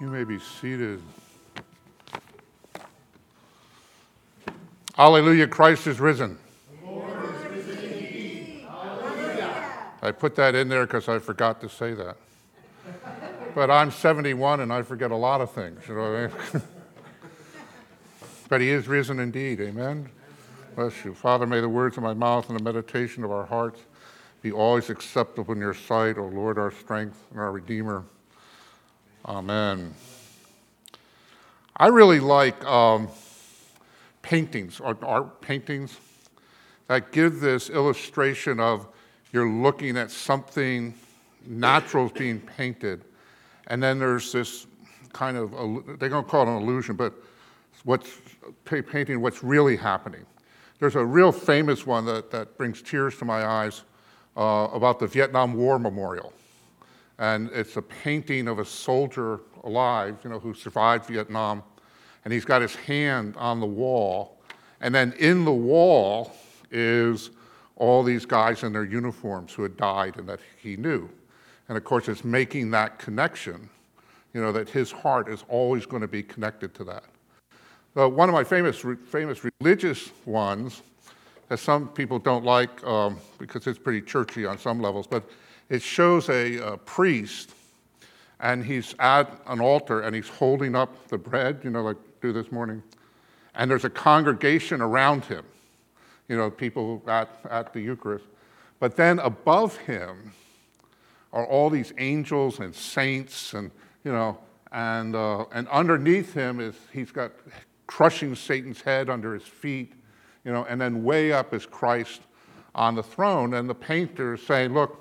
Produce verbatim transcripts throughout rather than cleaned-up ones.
You may be seated. Hallelujah, Christ is risen. The Lord is risen indeed. Hallelujah. I put that in there because I forgot to say that. But I'm seventy-one and I forget a lot of things, you know what I mean? But he is risen indeed, amen? Bless you. Father, may the words of my mouth and the meditation of our hearts be always acceptable in your sight, O Lord, our strength and our Redeemer. Amen. I really like um, paintings, art, art paintings, that give this illustration of you're looking at something natural being painted, and then there's this kind of, they don't call it an illusion, but what's painting what's really happening. There's a real famous one that, that brings tears to my eyes uh, about the Vietnam War Memorial. And it's a painting of a soldier alive, you know, who survived Vietnam. And he's got his hand on the wall. And then in the wall is all these guys in their uniforms who had died and that he knew. And of course, it's making that connection, you know, that his heart is always going to be connected to that. The, one of my famous, famous religious ones that some people don't like um, because it's pretty churchy on some levels, but it shows a, a priest, and he's at an altar, and he's holding up the bread, you know, like do this morning, and there's a congregation around him, you know, people at, at the Eucharist. But then above him are all these angels and saints, and, you know, and uh, and underneath him is he's got crushing Satan's head under his feet, you know, and then way up is Christ on the throne, and the painter is saying, look,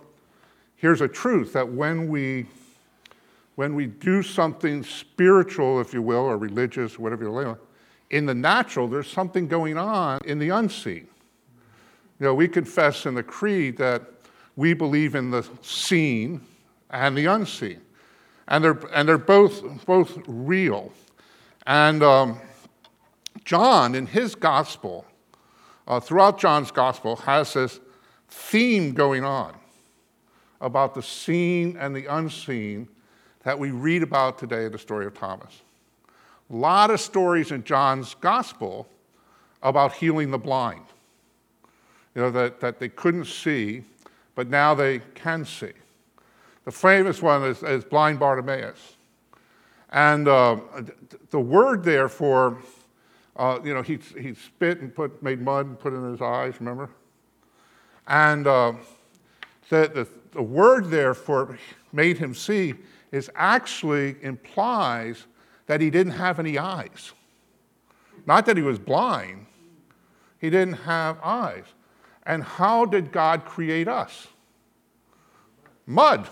here's a truth that when we when we do something spiritual, if you will, or religious, whatever you label, in the natural, there's something going on in the unseen. You know, we confess in the creed that we believe in the seen and the unseen, and they're and they're both both real. And um, John, in his gospel, uh, throughout John's gospel, has this theme going on about the seen and the unseen that we read about today in the story of Thomas. A lot of stories in John's gospel about healing the blind, you know, that, that they couldn't see, but now they can see. The famous one is, is blind Bartimaeus. And uh, the word there for, uh, you know, he, he spit and put made mud and put it in his eyes, remember? And uh, the, the The word, therefore, made him see is actually implies that he didn't have any eyes. Not that he was blind. He didn't have eyes. And how did God create us? Mud,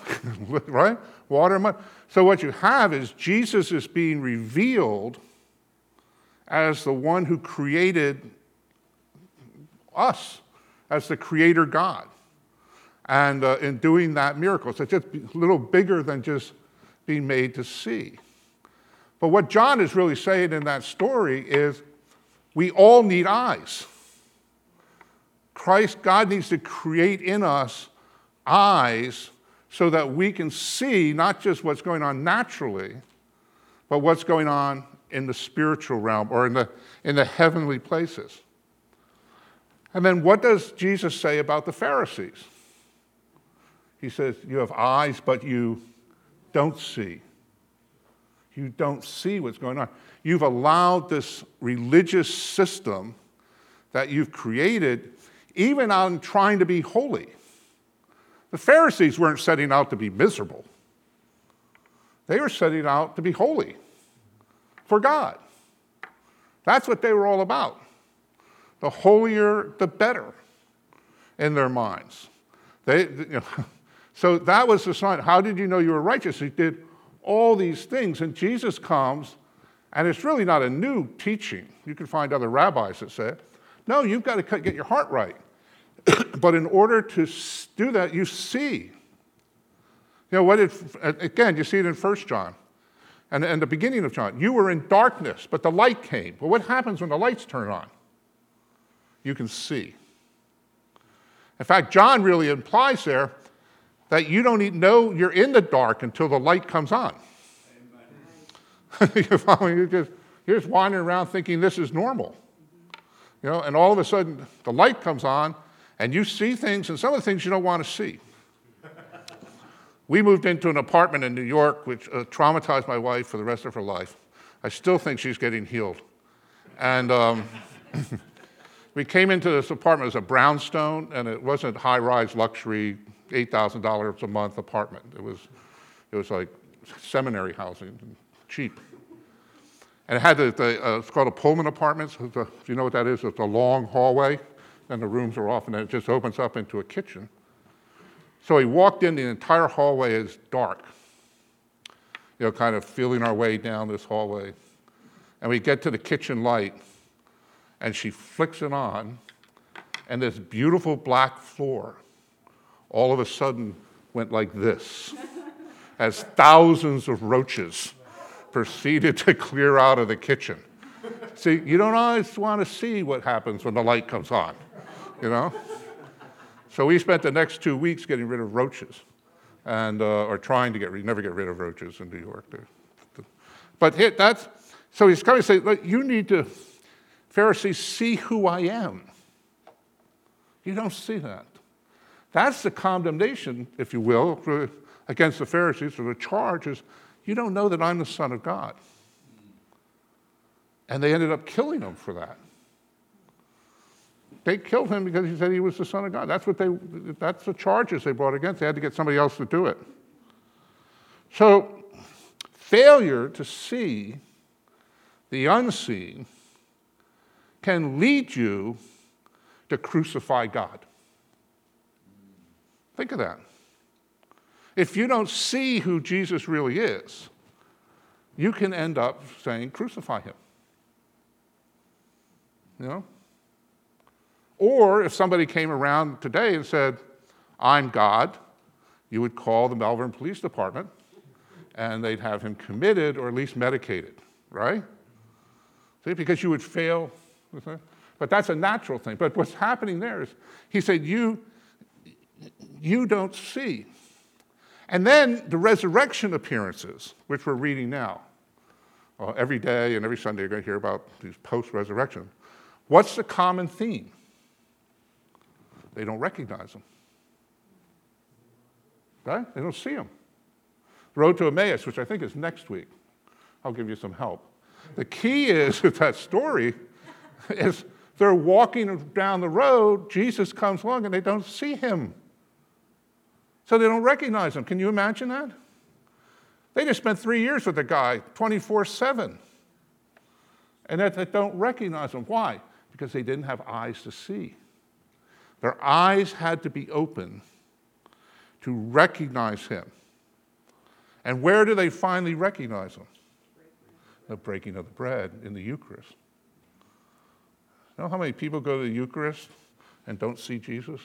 right? Water and mud. So what you have is Jesus is being revealed as the one who created us, as the creator God. And uh, in doing that miracle. So it's just a little bigger than just being made to see. But what John is really saying in that story is we all need eyes. Christ, God needs to create in us eyes so that we can see not just what's going on naturally, but what's going on in the spiritual realm or in the, in the heavenly places. And then what does Jesus say about the Pharisees? He says, you have eyes, but you don't see. You don't see what's going on. You've allowed this religious system that you've created, even on trying to be holy. The Pharisees weren't setting out to be miserable. They were setting out to be holy for God. That's what they were all about. The holier, the better in their minds. They, you know, So that was the sign. How did you know you were righteous? He did all these things. And Jesus comes, and it's really not a new teaching. You can find other rabbis that say it. No, you've got to get your heart right. But in order to do that, you see. You know, what did, again, you see it in First John and, and the beginning of John. You were in darkness, but the light came. But what happens when the lights turn on? You can see. In fact, John really implies there that you don't even know you're in the dark until the light comes on. Amen. You follow me? You're just, you're just wandering around thinking this is normal. You know, and all of a sudden the light comes on and you see things, and some of the things you don't want to see. We moved into an apartment in New York, which uh, traumatized my wife for the rest of her life. I still think she's getting healed. And um, we came into this apartment. It was a brownstone, and it wasn't high-rise luxury, eight thousand dollars a month apartment. It was, it was like seminary housing, cheap. And it had the, the uh, it's called a Pullman apartment. So the, if you know what that is, it's a long hallway, and the rooms are off, and then it just opens up into a kitchen. So he walked in, the entire hallway is dark, you know, kind of feeling our way down this hallway. And we get to the kitchen light, and she flicks it on, and this beautiful black floor all of a sudden went like this, as thousands of roaches proceeded to clear out of the kitchen. See, you don't always want to see what happens when the light comes on, you know? So we spent the next two weeks getting rid of roaches, and uh, or trying to get rid. Never get rid of roaches in New York. But hit, that's so he's coming to say, look, you need to, Pharisees, see who I am. You don't see that. That's the condemnation, if you will, for, against the Pharisees, or the charge is, you don't know that I'm the Son of God. And they ended up killing him for that. They killed him because he said he was the Son of God. That's what they, that's the charges they brought against. They had to get somebody else to do it. So failure to see the unseen can lead you to crucify God. Think of that. If you don't see who Jesus really is, you can end up saying, crucify him. You know? Or if somebody came around today and said, I'm God, you would call the Melbourne Police Department, and they'd have him committed or at least medicated, right? See, because you would fail. But that's a natural thing. But what's happening there is, he said, you, you don't see. And then the resurrection appearances, which we're reading now. Uh, every day and every Sunday, you're going to hear about these post-resurrection. What's the common theme? They don't recognize him. Right? They don't see him. Road to Emmaus, which I think is next week. I'll give you some help. The key is with that story is they're walking down the road, Jesus comes along, and they don't see him. So they don't recognize him. Can you imagine that? They just spent three years with the guy, twenty-four seven. And that they don't recognize him. Why? Because they didn't have eyes to see. Their eyes had to be open to recognize him. And where do they finally recognize him? The breaking of the bread in the Eucharist. You know how many people go to the Eucharist and don't see Jesus?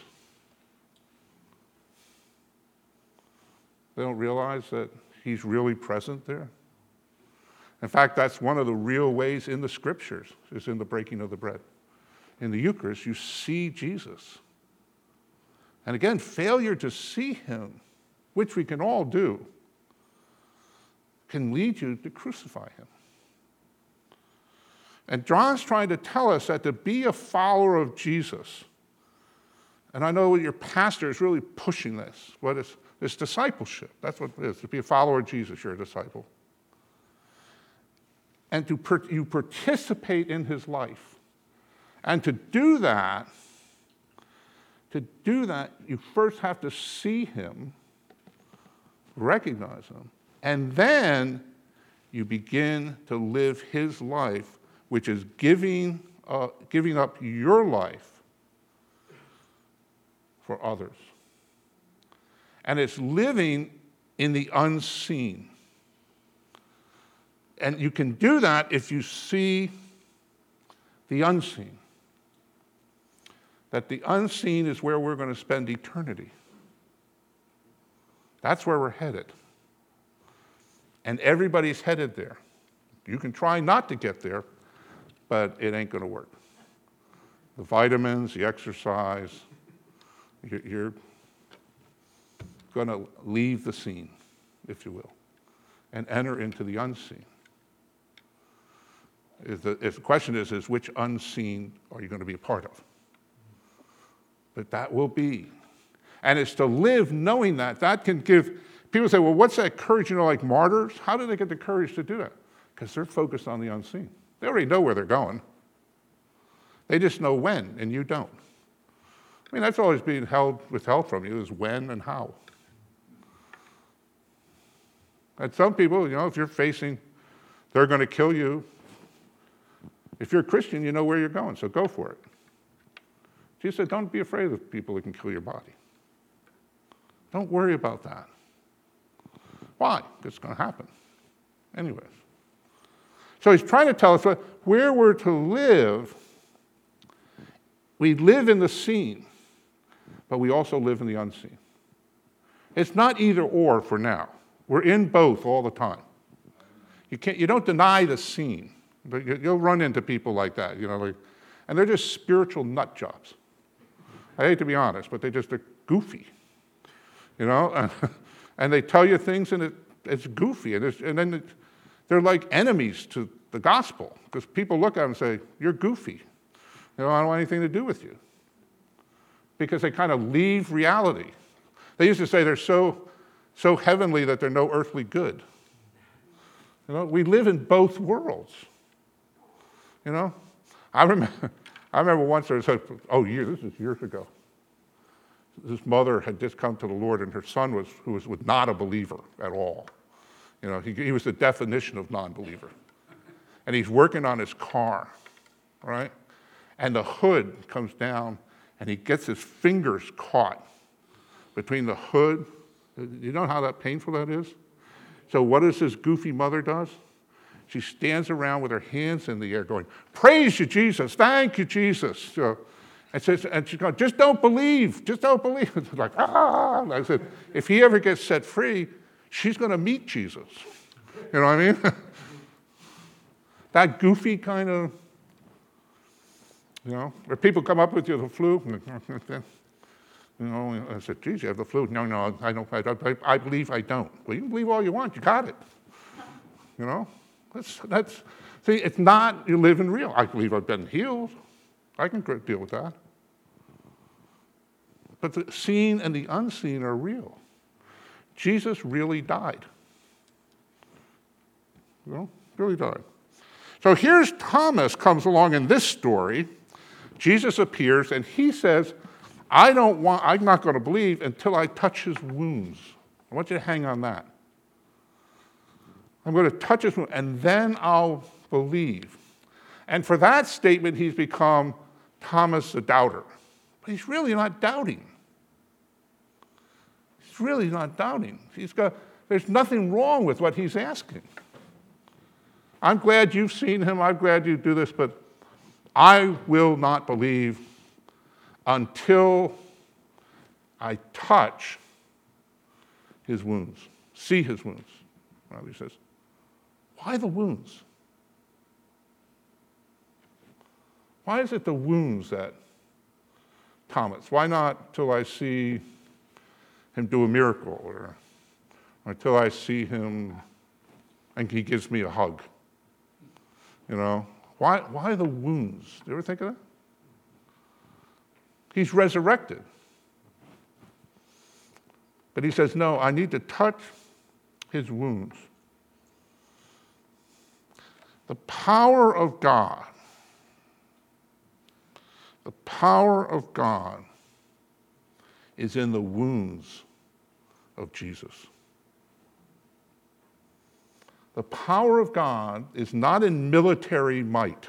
They don't realize that he's really present there. In fact, that's one of the real ways in the Scriptures, is in the breaking of the bread. In the Eucharist, you see Jesus. And again, failure to see him, which we can all do, can lead you to crucify him. And John's trying to tell us that to be a follower of Jesus, and I know your pastor is really pushing this, what is, it's discipleship. That's what it is. To be a follower of Jesus, you're a disciple. And to per- you participate in his life. And to do that, to do that, you first have to see him, recognize him, and then you begin to live his life, which is giving, uh, giving up your life for others. And it's living in the unseen. And you can do that if you see the unseen. That the unseen is where we're going to spend eternity. That's where we're headed. And everybody's headed there. You can try not to get there, but it ain't going to work. The vitamins, the exercise, you're going to leave the scene, if you will, and enter into the unseen. If the, if the question is, is which unseen are you going to be a part of? But that will be. And it's to live knowing that. That can give, people say, well, what's that courage? You know, like martyrs? How do they get the courage to do that? Because they're focused on the unseen. They already know where they're going. They just know when, and you don't. I mean, that's always being held withheld from you, is when and how. And some people, you know, if you're facing, they're going to kill you. If you're a Christian, you know where you're going, so go for it. Jesus said, don't be afraid of people that can kill your body. Don't worry about that. Why? Because it's going to happen. Anyways. So he's trying to tell us where we're to live. We live in the seen, but we also live in the unseen. It's not either or for now. We're in both all the time. You can't, you don't deny the seen, but you'll run into people like that, you know, like, and they're just spiritual nut jobs. I hate to be honest, but they just they're goofy, you know, and, and they tell you things, and it, it's goofy, and, it's, and then it, they're like enemies to the gospel because people look at them and say, "You're goofy. You know, I don't want anything to do with you," because they kind of leave reality. They used to say they're so, so heavenly that they're no earthly good. You know, we live in both worlds. You know, I remember, I remember once I said, "Oh, years, this is years ago." This mother had just come to the Lord, and her son was, who was, was not a believer at all. You know, he, he was the definition of non-believer, and he's working on his car, right? And the hood comes down, and he gets his fingers caught between the hood. You know how that painful that is? So what does this goofy mother does? She stands around with her hands in the air going, "Praise you, Jesus. Thank you, Jesus." So, and, says, and she's going, "Just don't believe. Just don't believe." It's like, ah. And I said, if he ever gets set free, she's going to meet Jesus. You know what I mean? That goofy kind of, you know, where people come up with you with the flu, you know, I said, "Geez, you have the flu." "No, no, I don't. I, don't, I believe I don't." Well, you can believe all you want. You got it. You know, that's that's. See, it's not you live in real. I believe I've been healed. I can deal with that. But the seen and the unseen are real. Jesus really died. You know, really died. So here's Thomas comes along in this story. Jesus appears, and he says, I don't want, I'm not going to believe until I touch his wounds. I want you to hang on that. I'm going to touch his wounds, and then I'll believe. And for that statement, he's become Thomas the doubter. But he's really not doubting. He's really not doubting. He's got, there's nothing wrong with what he's asking. I'm glad you've seen him. I'm glad you do this, but I will not believe until I touch his wounds, see his wounds. Well, he says, why the wounds? Why is it the wounds that Thomas? Why not till I see him do a miracle, or until I see him and he gives me a hug? You know, why why the wounds? Do you ever think of that? He's resurrected. But he says, no, I need to touch his wounds. The power of God, the power of God is in the wounds of Jesus. The power of God is not in military might.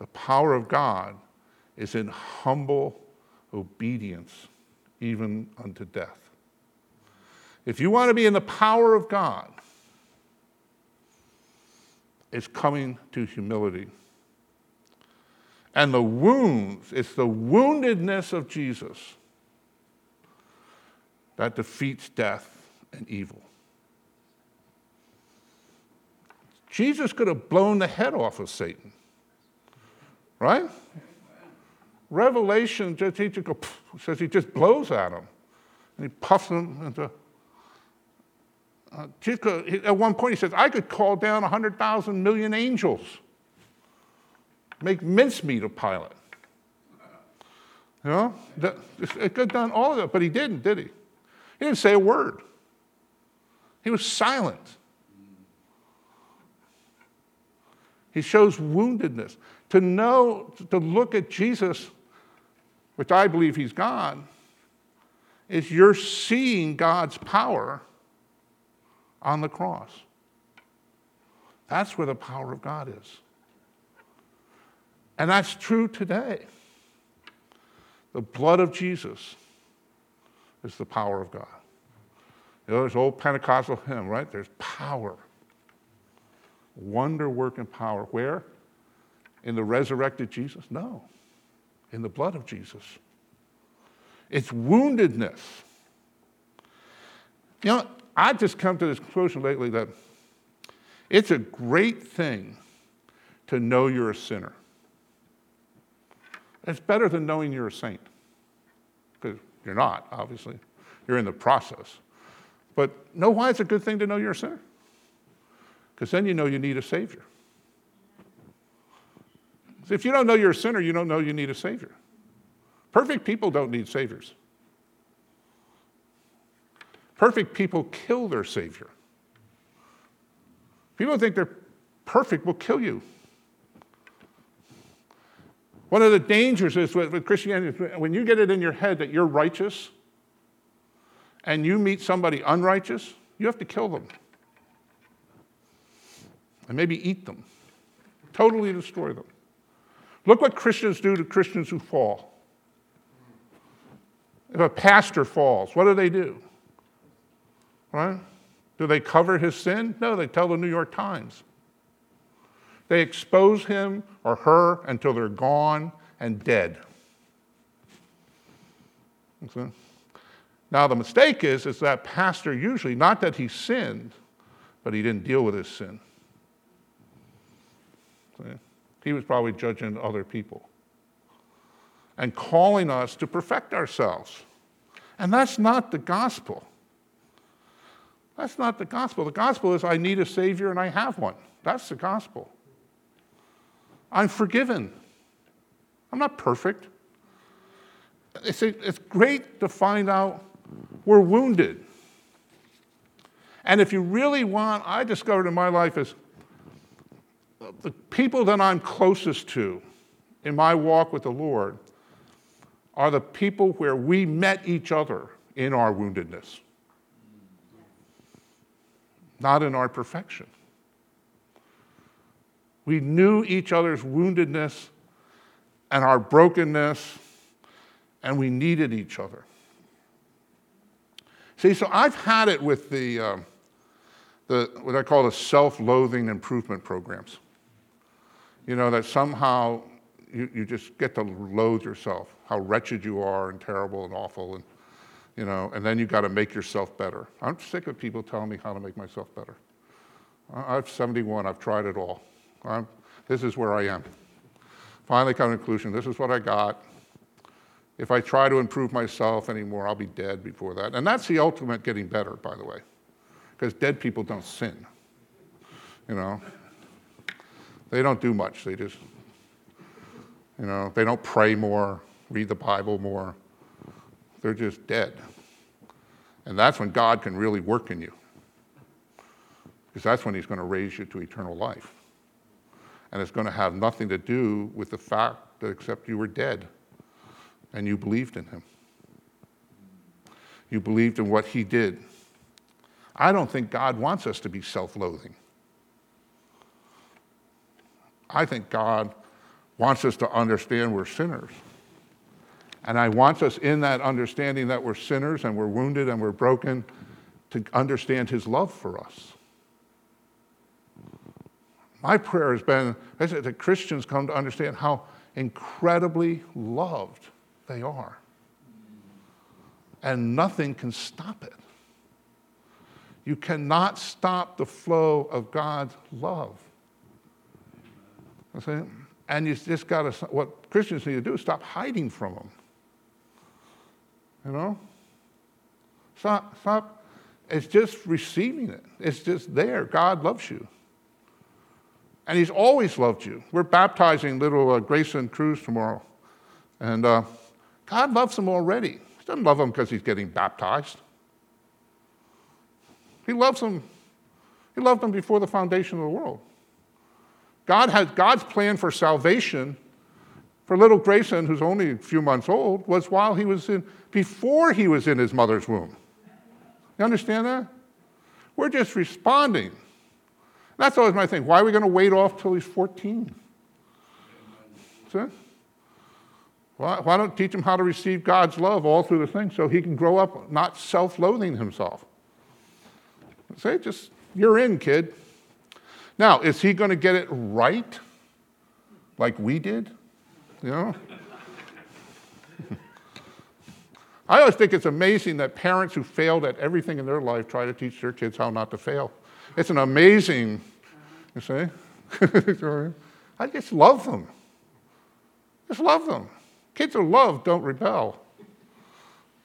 The power of God is in humble obedience, even unto death. If you want to be in the power of God, it's coming to humility. And the wounds, it's the woundedness of Jesus that defeats death and evil. Jesus could have blown the head off of Satan, right? Revelation just, he just go, says he just blows at him, and he puffs him into. Uh, at one point he says, I could call down one hundred thousand million angels, make mincemeat of Pilate. You know, that, it could have done all of that, but he didn't, did he? He didn't say a word. He was silent. He shows woundedness. To know, to look at Jesus, which I believe he's God, is you're seeing God's power on the cross. That's where the power of God is. And that's true today. The blood of Jesus is the power of God. You know, there's an old Pentecostal hymn, right? There's power. Wonder-working power. Where? In the resurrected Jesus? No. In the blood of Jesus. It's woundedness. You know, I've just come to this conclusion lately that it's a great thing to know you're a sinner. It's better than knowing you're a saint. Because you're not, obviously. You're in the process. But know why it's a good thing to know you're a sinner? Because then you know you need a Savior. So if you don't know you're a sinner, you don't know you need a Savior. Perfect people don't need saviors. Perfect people kill their Savior. People who think they're perfect will kill you. One of the dangers is with Christianity, when you get it in your head that you're righteous and you meet somebody unrighteous, you have to kill them. And maybe eat them. Totally destroy them. Look what Christians do to Christians who fall. If a pastor falls, what do they do? Right? Do they cover his sin? No, they tell the New York Times. They expose him or her until they're gone and dead. Okay. Now the mistake is, is that pastor usually, not that he sinned, but he didn't deal with his sin. Okay. He was probably judging other people and calling us to perfect ourselves. And that's not the gospel. That's not the gospel. The gospel is I need a Savior and I have one. That's the gospel. I'm forgiven. I'm not perfect. It's, it's great to find out we're wounded. And if you really want, I discovered in my life is the people that I'm closest to in my walk with the Lord are the people where we met each other in our woundedness, not in our perfection. We knew each other's woundedness and our brokenness, and we needed each other. See, so I've had it with the, uh, the what I call the self-loathing improvement programs. You know, that somehow you, you just get to loathe yourself, how wretched you are and terrible and awful, and you know, and then you got to make yourself better. I'm sick of people telling me how to make myself better. I'm seventy-one, I've tried it all. I'm, this is where I am. Finally come to the conclusion, this is what I got. If I try to improve myself anymore, I'll be dead before that. And that's the ultimate getting better, by the way, because dead people don't sin. You know, they don't do much. They just, you know, they don't pray more, read the Bible more. They're just dead. And that's when God can really work in you, because that's when he's going to raise you to eternal life. And it's going to have nothing to do with the fact that except you were dead and you believed in him. You believed in what he did. I don't think God wants us to be self-loathing. I think God wants us to understand we're sinners. And I want us in that understanding that we're sinners and we're wounded and we're broken to understand his love for us. My prayer has been that Christians come to understand how incredibly loved they are. And nothing can stop it. You cannot stop the flow of God's love. See? And you just got to, what Christians need to do is stop hiding from him. You know? Stop, stop. It's just receiving it. It's just there. God loves you. And he's always loved you. We're baptizing little uh, Grayson Cruz tomorrow. And uh, God loves him already. He doesn't love him because he's getting baptized. He loves him. He loved him before the foundation of the world. God has, God's plan for salvation for little Grayson, who's only a few months old, was while he was in, before he was in his mother's womb. You understand that? We're just responding. That's always my thing. Why are we going to wait off till he's fourteen? See? Why, why don't teach him how to receive God's love all through the thing so he can grow up not self-loathing himself? Say, just, you're in, kid. Now, is he going to get it right like we did? You know? I always think it's amazing that parents who failed at everything in their life try to teach their kids how not to fail. It's an amazing, you see? I just love them. Just love them. Kids who love don't rebel.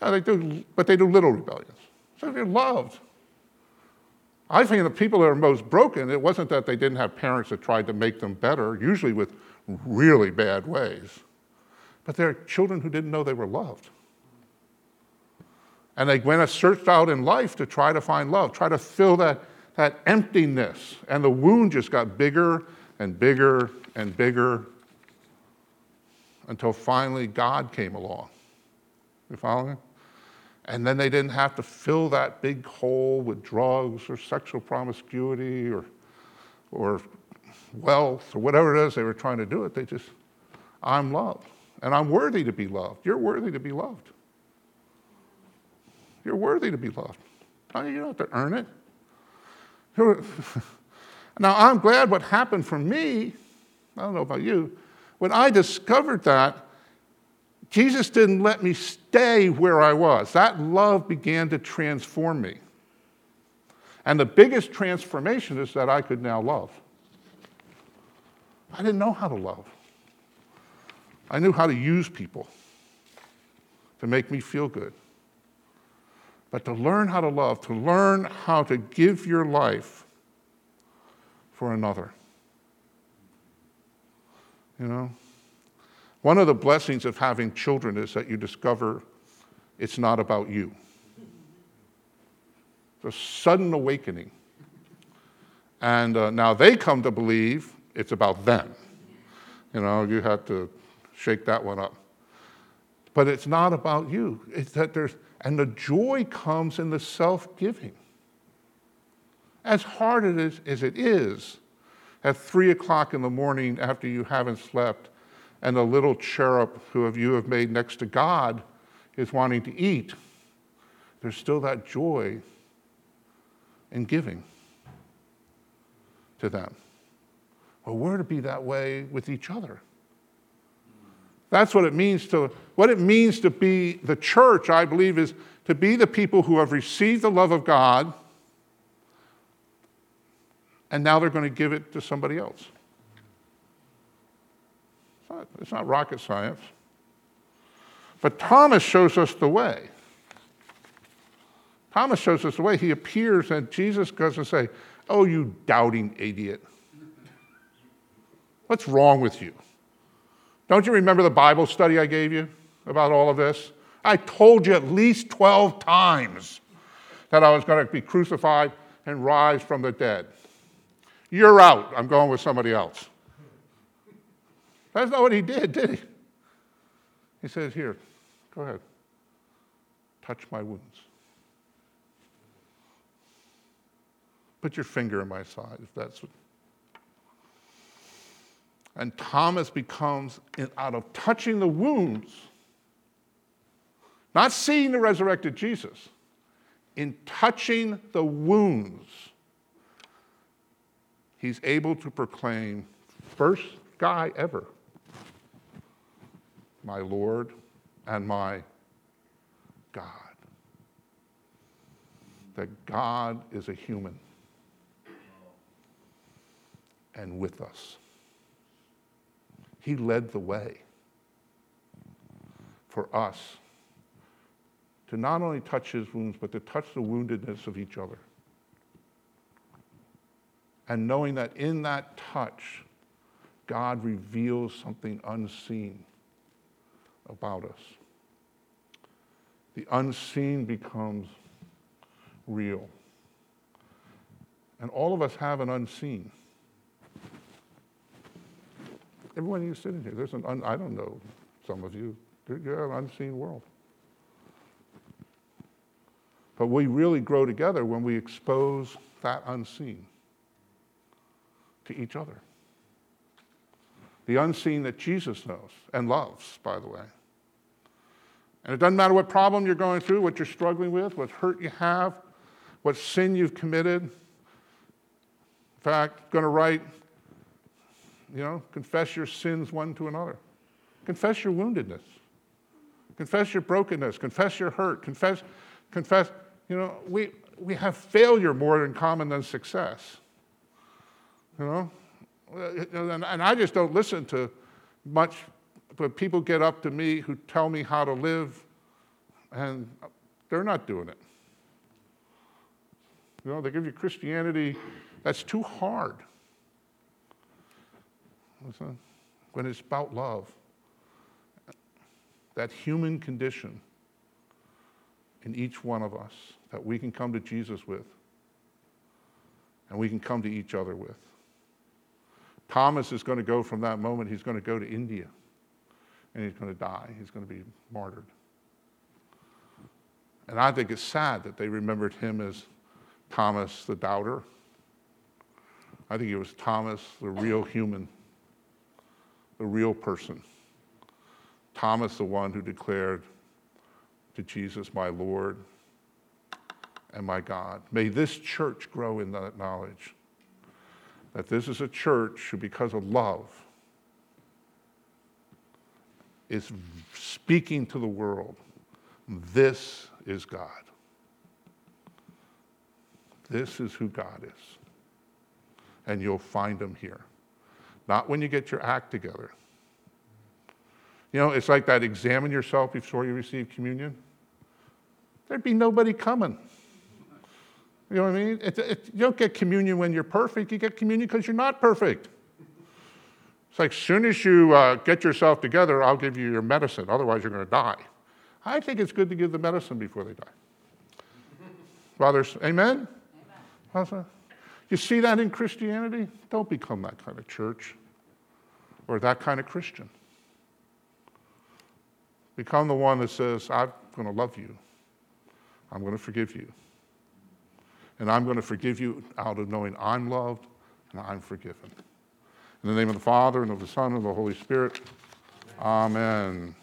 Yeah, they do, but they do little rebellions. So they're loved. I think the people that are most broken, it wasn't that they didn't have parents that tried to make them better, usually with really bad ways, but they're children who didn't know they were loved. And they went and searched out in life to try to find love, try to fill that, that emptiness. And the wound just got bigger and bigger and bigger until finally God came along. You following? And then they didn't have to fill that big hole with drugs or sexual promiscuity or, or wealth or whatever it is they were trying to do it. They just, I'm loved. And I'm worthy to be loved. You're worthy to be loved. You're worthy to be loved. You don't have to earn it. Now, I'm glad what happened for me, I don't know about you, when I discovered that, Jesus didn't let me stay where I was. That love began to transform me. And the biggest transformation is that I could now love. I didn't know how to love. I knew how to use people to make me feel good. But to learn how to love, to learn how to give your life for another. You know? One of the blessings of having children is that you discover it's not about you. It's a sudden awakening. And uh, now they come to believe it's about them. You know, you have to shake that one up. But it's not about you. It's that there's, and the joy comes in the self-giving. As hard it is, as it is, at three o'clock in the morning after you haven't slept, and the little cherub who you have made next to God is wanting to eat, there's still that joy in giving to them. Well, we're to be that way with each other. That's what it means to, what it means to be the church, I believe, is to be the people who have received the love of God, and now they're going to give it to somebody else. It's not, it's not rocket science. But Thomas shows us the way. Thomas shows us the way. He appears, and Jesus goes and says, "Oh, you doubting idiot. What's wrong with you? Don't you remember the Bible study I gave you about all of this? I told you at least twelve times that I was going to be crucified and rise from the dead. You're out. I'm going with somebody else." That's not what he did, did he? He says, "Here, go ahead. Touch my wounds. Put your finger in my side if that's what..." And Thomas becomes, out of touching the wounds, not seeing the resurrected Jesus, in touching the wounds, he's able to proclaim, first guy ever, "My Lord and my God." That God is a human and with us. He led the way for us to not only touch his wounds, but to touch the woundedness of each other. And knowing that in that touch, God reveals something unseen about us. The unseen becomes real. And all of us have an unseen. Everyone of you sitting here, there's an un- I don't know, some of you, you have an unseen world. But we really grow together when we expose that unseen to each other. The unseen that Jesus knows and loves, by the way. And it doesn't matter what problem you're going through, what you're struggling with, what hurt you have, what sin you've committed. In fact, I'm going to write, you know, confess your sins one to another. Confess your woundedness. Confess your brokenness. Confess your hurt. Confess, confess. You know, we, we have failure more in common than success. You know? And I just don't listen to much, but people get up to me who tell me how to live, and they're not doing it. You know, they give you Christianity that's too hard. Listen, when it's about love, that human condition in each one of us that we can come to Jesus with, and we can come to each other with. Thomas is going to go from that moment, he's going to go to India, and he's going to die. He's going to be martyred. And I think it's sad that they remembered him as Thomas the doubter. I think it was Thomas, the real human, the real person. Thomas, the one who declared to Jesus, my Lord and my God. May this church grow in that knowledge. That this is a church who, because of love, is speaking to the world, this is God. This is who God is. And you'll find him here. Not when you get your act together. You know, it's like that examine yourself before you receive communion. There'd be nobody coming. You know what I mean? It, it, you don't get communion when you're perfect. You get communion because you're not perfect. It's like, as soon as you uh, get yourself together, I'll give you your medicine. Otherwise, you're going to die. I think it's good to give the medicine before they die. Brothers, amen? Amen. You see that in Christianity? Don't become that kind of church or that kind of Christian. Become the one that says, I'm going to love you. I'm going to forgive you. And I'm going to forgive you out of knowing I'm loved and I'm forgiven. In the name of the Father, and of the Son, and of the Holy Spirit, amen. Amen.